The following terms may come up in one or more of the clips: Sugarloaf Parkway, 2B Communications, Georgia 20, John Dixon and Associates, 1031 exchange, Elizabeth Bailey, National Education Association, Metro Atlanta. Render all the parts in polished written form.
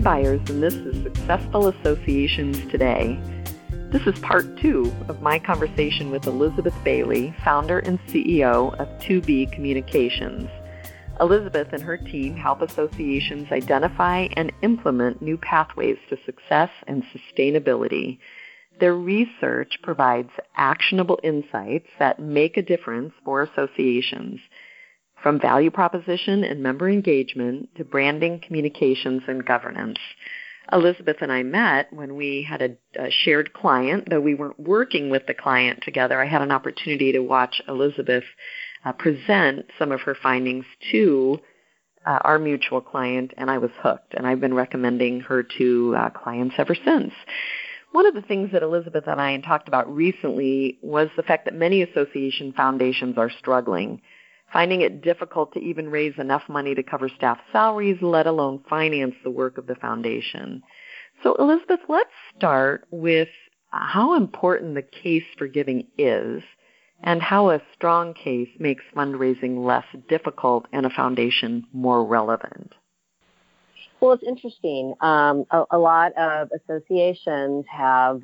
primary buyers, and this is Successful Associations Today. This is part 2 of my conversation with Elizabeth Bailey, founder and CEO of 2B Communications. Elizabeth and her team help associations identify and implement new pathways to success and sustainability. Their research provides actionable insights that make a difference for associations, from value proposition and member engagement to branding, communications, and governance. Elizabeth and I met when we had a shared client. Though we weren't working with the client together, I had an opportunity to watch Elizabeth present some of her findings to our mutual client, and I was hooked, and I've been recommending her to clients ever since. One of the things that Elizabeth and I talked about recently was the fact that many association foundations are struggling, finding it difficult to even raise enough money to cover staff salaries, let alone finance the work of the foundation. So, Elizabeth, let's start with how important the case for giving is and how a strong case makes fundraising less difficult and a foundation more relevant. Well, it's interesting. A lot of associations have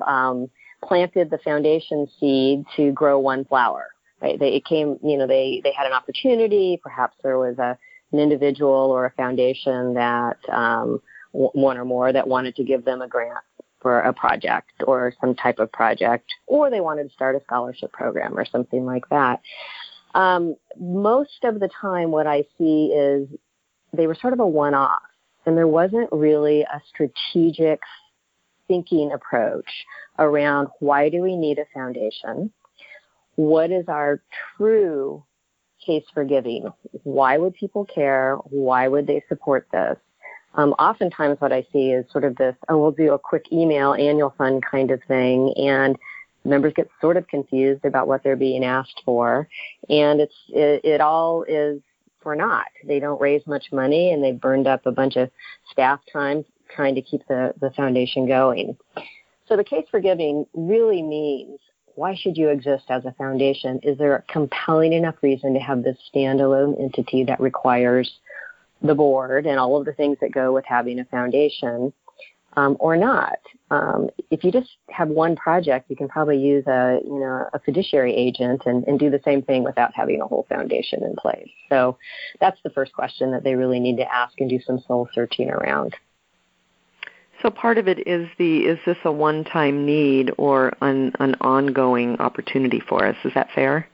planted the foundation seed to grow one flower. Right? They had an opportunity. Perhaps there was an individual or a foundation that one or more that wanted to give them a grant for a project or some type of project, or they wanted to start a scholarship program or something like that. Most of the time, what I see is they were sort of a one-off, and there wasn't really a strategic thinking approach around why do we need a foundation. What is our true case for giving? Why would people care? Why would they support this? Oftentimes what I see is sort of this, we'll do a quick email annual fund kind of thing, and members get sort of confused about what they're being asked for, and it all is for naught. They don't raise much money, and they burned up a bunch of staff time trying to keep the foundation going. So the case for giving really means, why should you exist as a foundation? Is there a compelling enough reason to have this standalone entity that requires the board and all of the things that go with having a foundation, or not? If you just have one project, you can probably use a fiduciary agent and do the same thing without having a whole foundation in place. So that's the first question that they really need to ask and do some soul searching around. So part of it is is this a one-time need or an ongoing opportunity for us? Is that fair?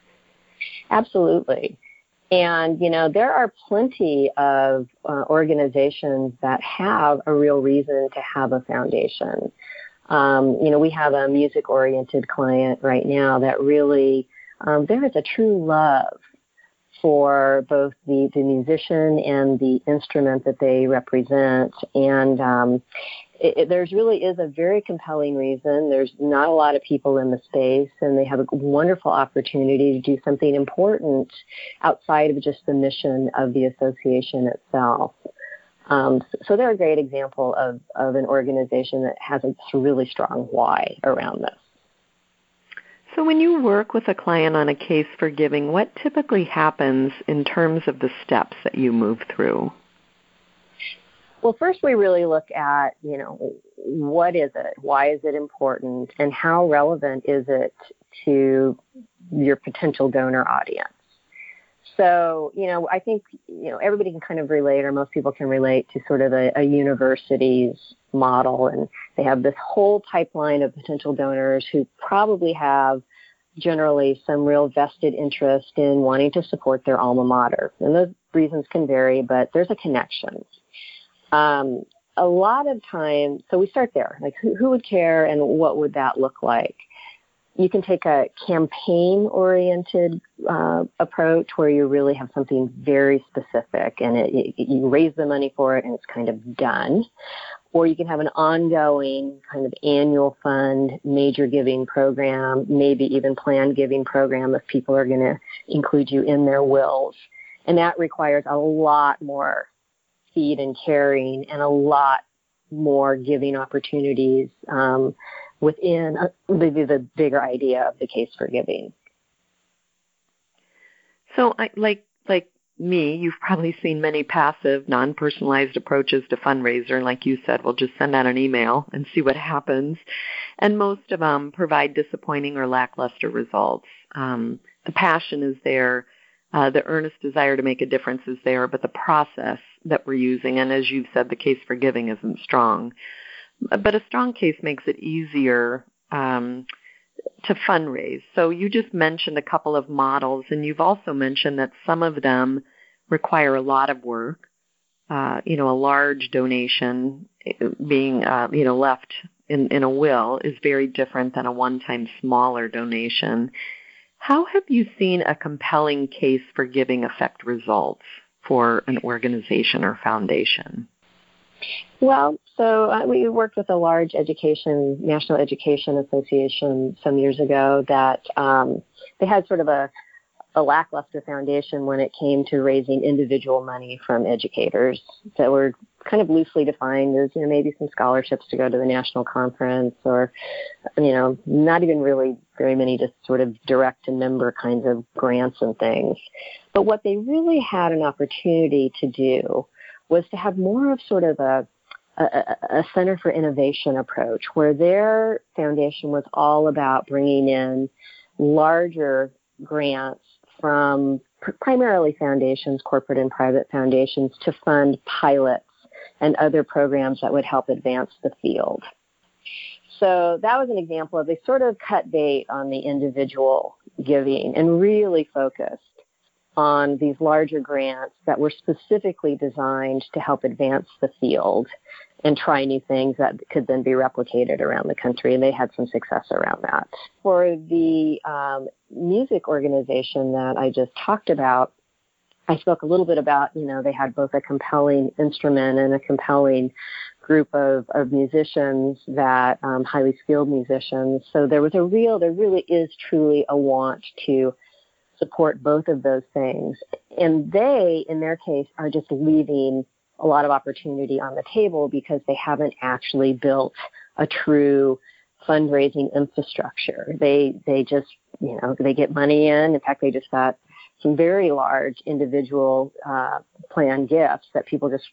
Absolutely. And, there are plenty of organizations that have a real reason to have a foundation. We have a music-oriented client right now that really, there is a true love for both the musician and the instrument that they represent. And there's really is a very compelling reason. There's not a lot of people in the space, and they have a wonderful opportunity to do something important outside of just the mission of the association itself. So they're a great example of an organization that has a really strong why around this. So when you work with a client on a case for giving, what typically happens in terms of the steps that you move through? Well, first we really look at, what is it? Why is it important? And how relevant is it to your potential donor audience? So, I think, everybody can kind of relate, or most people can relate to sort of a university's model. And they have this whole pipeline of potential donors who probably have generally some real vested interest in wanting to support their alma mater. And those reasons can vary, but there's a connection. A lot of times, so we start there, like who would care and what would that look like? You can take a campaign-oriented approach where you really have something very specific and you raise the money for it and it's kind of done. Or you can have an ongoing kind of annual fund, major giving program, maybe even planned giving program if people are going to include you in their wills. And that requires a lot more feed and caring and a lot more giving opportunities within the bigger idea of the case for giving. So, like me, you've probably seen many passive, non-personalized approaches to fundraiser. Like you said, we'll just send out an email and see what happens. And most of them provide disappointing or lackluster results. The passion is there. The earnest desire to make a difference is there, but the process that we're using, and as you've said, the case for giving isn't strong. But a strong case makes it easier to fundraise. So you just mentioned a couple of models, and you've also mentioned that some of them require a lot of work, a large donation being, left in a will is very different than a one-time smaller donation. How have you seen a compelling case for giving affect results for an organization or foundation? Well, so we worked with a large National Education Association some years ago that they had sort of a lackluster foundation when it came to raising individual money from educators that were kind of loosely defined as, maybe some scholarships to go to the national conference or, not even really very many just sort of direct to member kinds of grants and things. But what they really had an opportunity to do was to have more of sort of a Center for Innovation approach, where their foundation was all about bringing in larger grants from primarily foundations, corporate and private foundations, to fund pilots and other programs that would help advance the field. So that was an example of they sort of cut bait on the individual giving and really focused on these larger grants that were specifically designed to help advance the field and try new things that could then be replicated around the country. And they had some success around that. For the music organization that I just talked about, I spoke a little bit about, they had both a compelling instrument and a compelling group of musicians that, highly skilled musicians. So there really is truly a want to support both of those things. And they, in their case, are just leaving a lot of opportunity on the table because they haven't actually built a true fundraising infrastructure. They just, they get money in. In fact, they just got some very large individual planned gifts that people just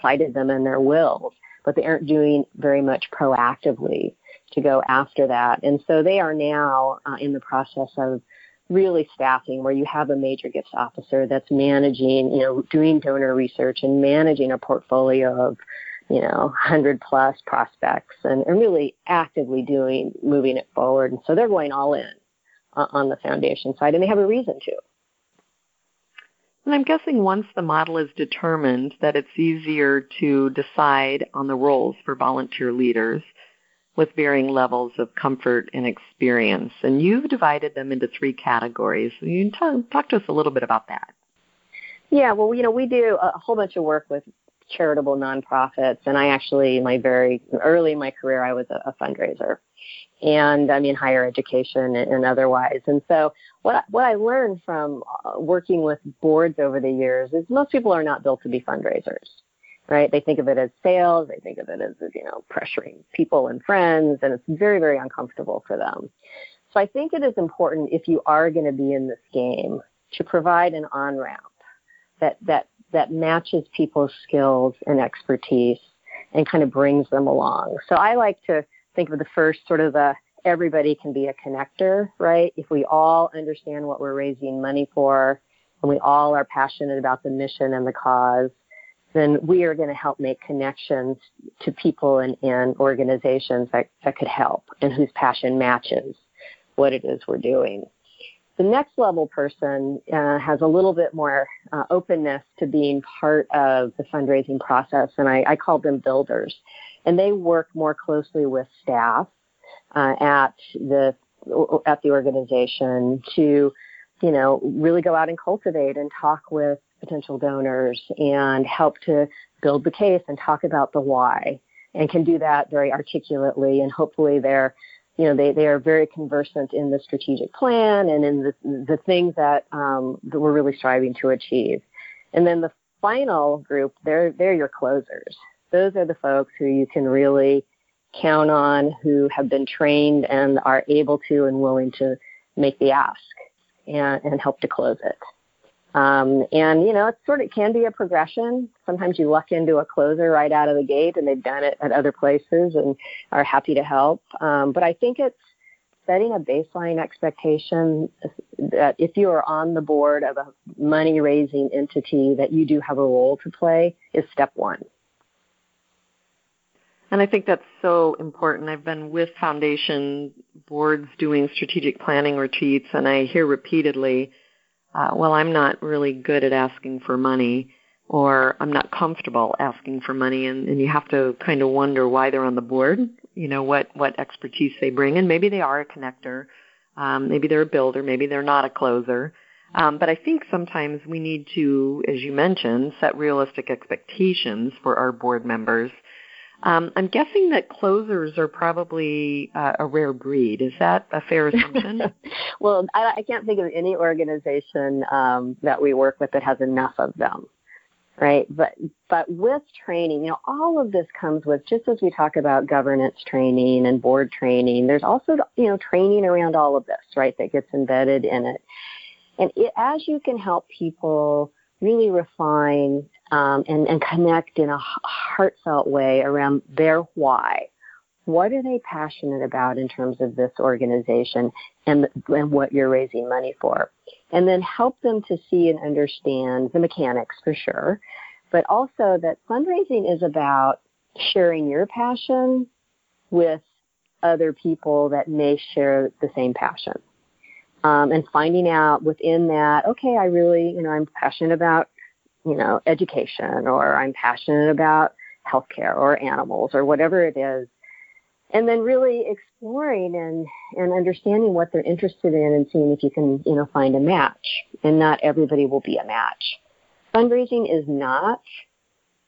cited them in their wills, but they aren't doing very much proactively to go after that. And so they are now in the process of really staffing, where you have a major gifts officer that's managing, doing donor research and managing a portfolio of, 100 plus prospects and really actively moving it forward. And so they're going all in on the foundation side, and they have a reason to. And I'm guessing once the model is determined that it's easier to decide on the roles for volunteer leaders with varying levels of comfort and experience. And you've divided them into 3 categories. You can talk to us a little bit about that. Yeah, well, we do a whole bunch of work with charitable nonprofits. And I actually, early in my career, I was a fundraiser. And I mean, higher education and otherwise. And so what I learned from working with boards over the years is most people are not built to be fundraisers. Right? They think of it as sales. They think of it as, pressuring people and friends, and it's very, very uncomfortable for them. So I think it is important, if you are going to be in this game, to provide an on-ramp that matches people's skills and expertise and kind of brings them along. So I like to think of the first sort of everybody can be a connector, right? If we all understand what we're raising money for and we all are passionate about the mission and the cause, then we are going to help make connections to people and organizations that could help and whose passion matches what it is we're doing. The next level person has a little bit more openness to being part of the fundraising process, and I call them builders. And they work more closely with staff at the organization to, really go out and cultivate and talk with potential donors and help to build the case and talk about the why, and can do that very articulately. And hopefully they are very conversant in the strategic plan and in the things that we're really striving to achieve. And then the final group, they're your closers. Those are the folks who you can really count on, who have been trained and are able to and willing to make the ask and help to close it. And, you know, it can be a progression. Sometimes you luck into a closer right out of the gate, and they've done it at other places and are happy to help. But I think it's setting a baseline expectation that if you are on the board of a money-raising entity, that you do have a role to play is step one. And I think that's so important. I've been with foundation boards doing strategic planning retreats, and I hear repeatedly, well, I'm not really good at asking for money, or I'm not comfortable asking for money, and you have to kind of wonder why they're on the board, you know, what expertise they bring, and maybe they are a connector, maybe they're a builder, maybe they're not a closer. But I think sometimes we need to, as you mentioned, set realistic expectations for our board members. I'm guessing that closers are probably a rare breed. Is that a fair assumption? Well, I can't think of any organization that we work with that has enough of them, right? But with training, you know, all of this comes with, just as we talk about governance training and board training, there's also, you know, training around all of this, right, that gets embedded in it. And as you can help people really refine and connect in a heartfelt way around their why. What are they passionate about in terms of this organization and what you're raising money for? And then help them to see and understand the mechanics for sure, but also that fundraising is about sharing your passion with other people that may share the same passion. And finding out within that, okay, I really, you know, I'm passionate about, you know, education, or I'm passionate about healthcare or animals or whatever it is. And then really exploring and understanding what they're interested in and seeing if you can, you know, find a match. And not everybody will be a match. Fundraising is not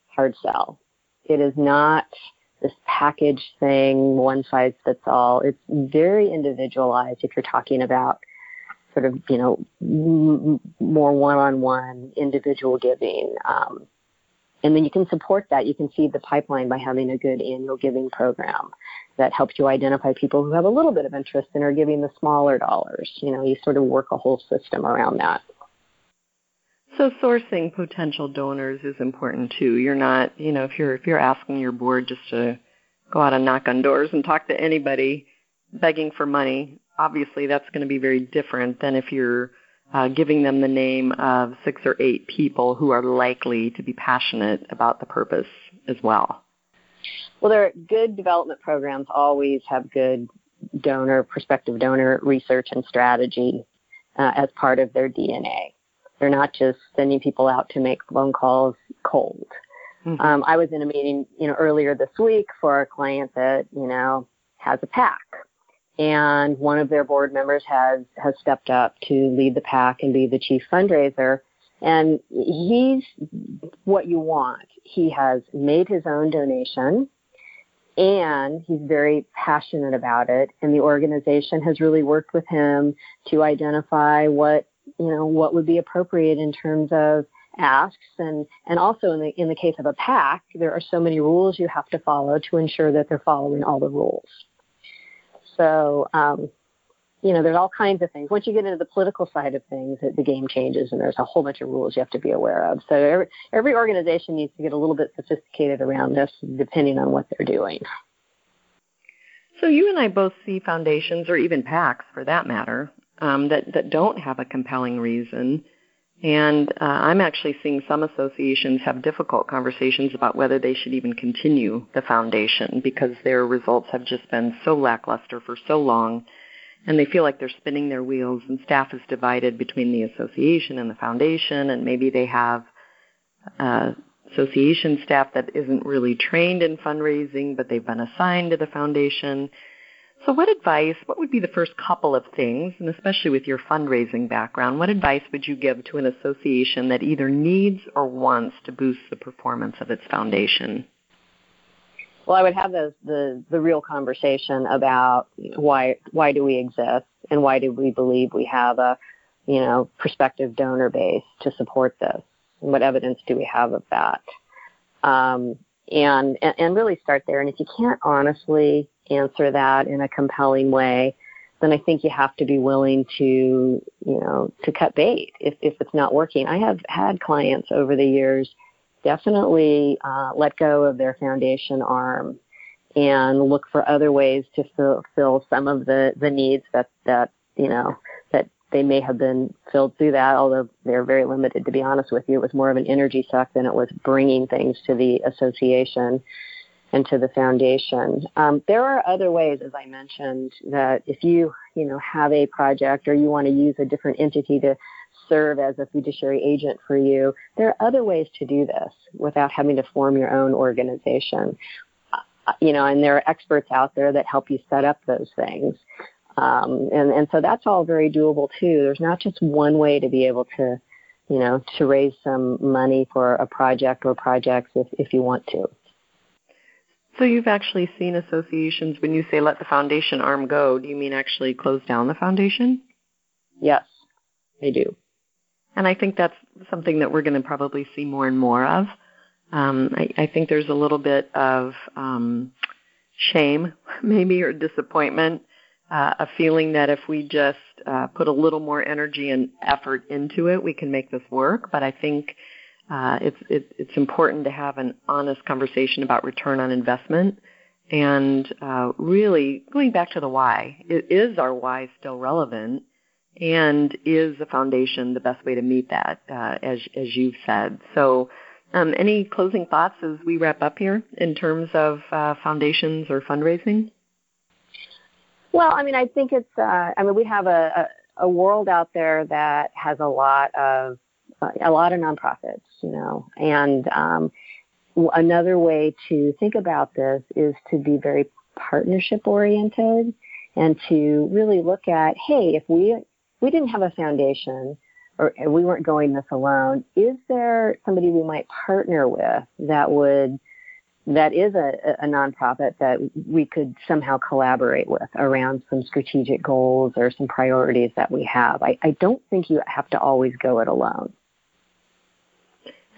hard sell. It is not this package thing, one size fits all. It's very individualized if you're talking about sort of, you know, more one-on-one individual giving. And then you can support that. You can feed the pipeline by having a good annual giving program that helps you identify people who have a little bit of interest and are giving the smaller dollars. You know, you sort of work a whole system around that. So sourcing potential donors is important too. You're not, you know, if you're asking your board just to go out and knock on doors and talk to anybody begging for money, obviously that's going to be very different than if you're giving them the name of 6 or 8 people who are likely to be passionate about the purpose as well. Well, there are good development programs always have good donor, prospective donor research and strategy as part of their DNA. They're not just sending people out to make phone calls cold. Mm-hmm. I was in a meeting, you know, earlier this week for a client that, you know, has a PAC. And one of their board members has stepped up to lead the PAC and be the chief fundraiser. And he's what you want. He has made his own donation, and he's very passionate about it. And the organization has really worked with him to identify what would be appropriate in terms of asks. And also in the case of a PAC, there are so many rules you have to follow to ensure that they're following all the rules. So, you know, there's all kinds of things. Once you get into the political side of things, the game changes, and there's a whole bunch of rules you have to be aware of. So every organization needs to get a little bit sophisticated around this, depending on what they're doing. So you and I both see foundations, or even PACs for that matter, that don't have a compelling reason. And I'm actually seeing some associations have difficult conversations about whether they should even continue the foundation because their results have just been so lackluster for so long, and they feel like they're spinning their wheels, and staff is divided between the association and the foundation, and maybe they have association staff that isn't really trained in fundraising, but they've been assigned to the foundation. So what would be the first couple of things, and especially with your fundraising background, what advice would you give to an association that either needs or wants to boost the performance of its foundation? Well, I would have the real conversation about why do we exist, and why do we believe we have a, you know, prospective donor base to support this, and what evidence do we have of that? And really start there. And if you can't honestly answer that in a compelling way, then I think you have to be willing to, to cut bait if it's not working. I have had clients over the years definitely let go of their foundation arm and look for other ways to fill some of the needs that they may have been filled through that, although they're very limited, to be honest with you. It was more of an energy suck than it was bringing things to the association and to the foundation. There are other ways, as I mentioned, that if you have a project or you want to use a different entity to serve as a fiduciary agent for you, there are other ways to do this without having to form your own organization. And there are experts out there that help you set up those things. And so that's all very doable too. There's not just one way to be able to, to raise some money for a project or projects if you want to. So you've actually seen associations, when you say let the foundation arm go, do you mean actually close down the foundation? Yes, I do. And I think that's something that we're going to probably see more and more of. I think there's a little bit of shame maybe, or disappointment, a feeling that if we just put a little more energy and effort into it, we can make this work. But I think it's important to have an honest conversation about return on investment and really going back to the why. Is our why still relevant, and is the foundation the best way to meet that, as you've said? So any closing thoughts as we wrap up here in terms of foundations or fundraising? Well, I think it's we have a world out there that has a lot of nonprofits, and another way to think about this is to be very partnership oriented and to really look at, hey, if we didn't have a foundation or we weren't going this alone, is there somebody we might partner with that is a nonprofit that we could somehow collaborate with around some strategic goals or some priorities that we have? I don't think you have to always go it alone.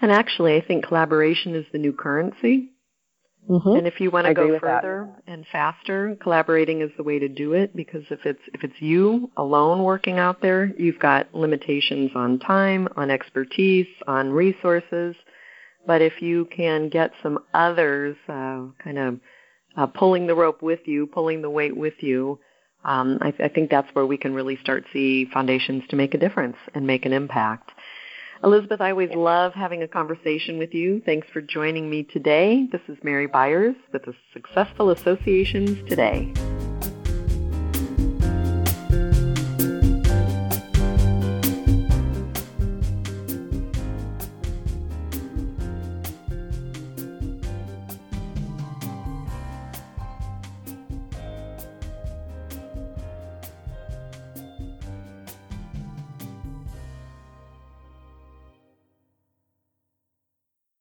And actually, I think collaboration is the new currency. Mm-hmm. And if you want to go further and faster, collaborating is the way to do it, because if it's you alone working out there, you've got limitations on time, on expertise, on resources. But if you can get some others pulling the rope with you, pulling the weight with you, I think that's where we can really start to see foundations to make a difference and make an impact. Elizabeth, I always love having a conversation with you. Thanks for joining me today. This is Mary Byers with the Successful Associations Today.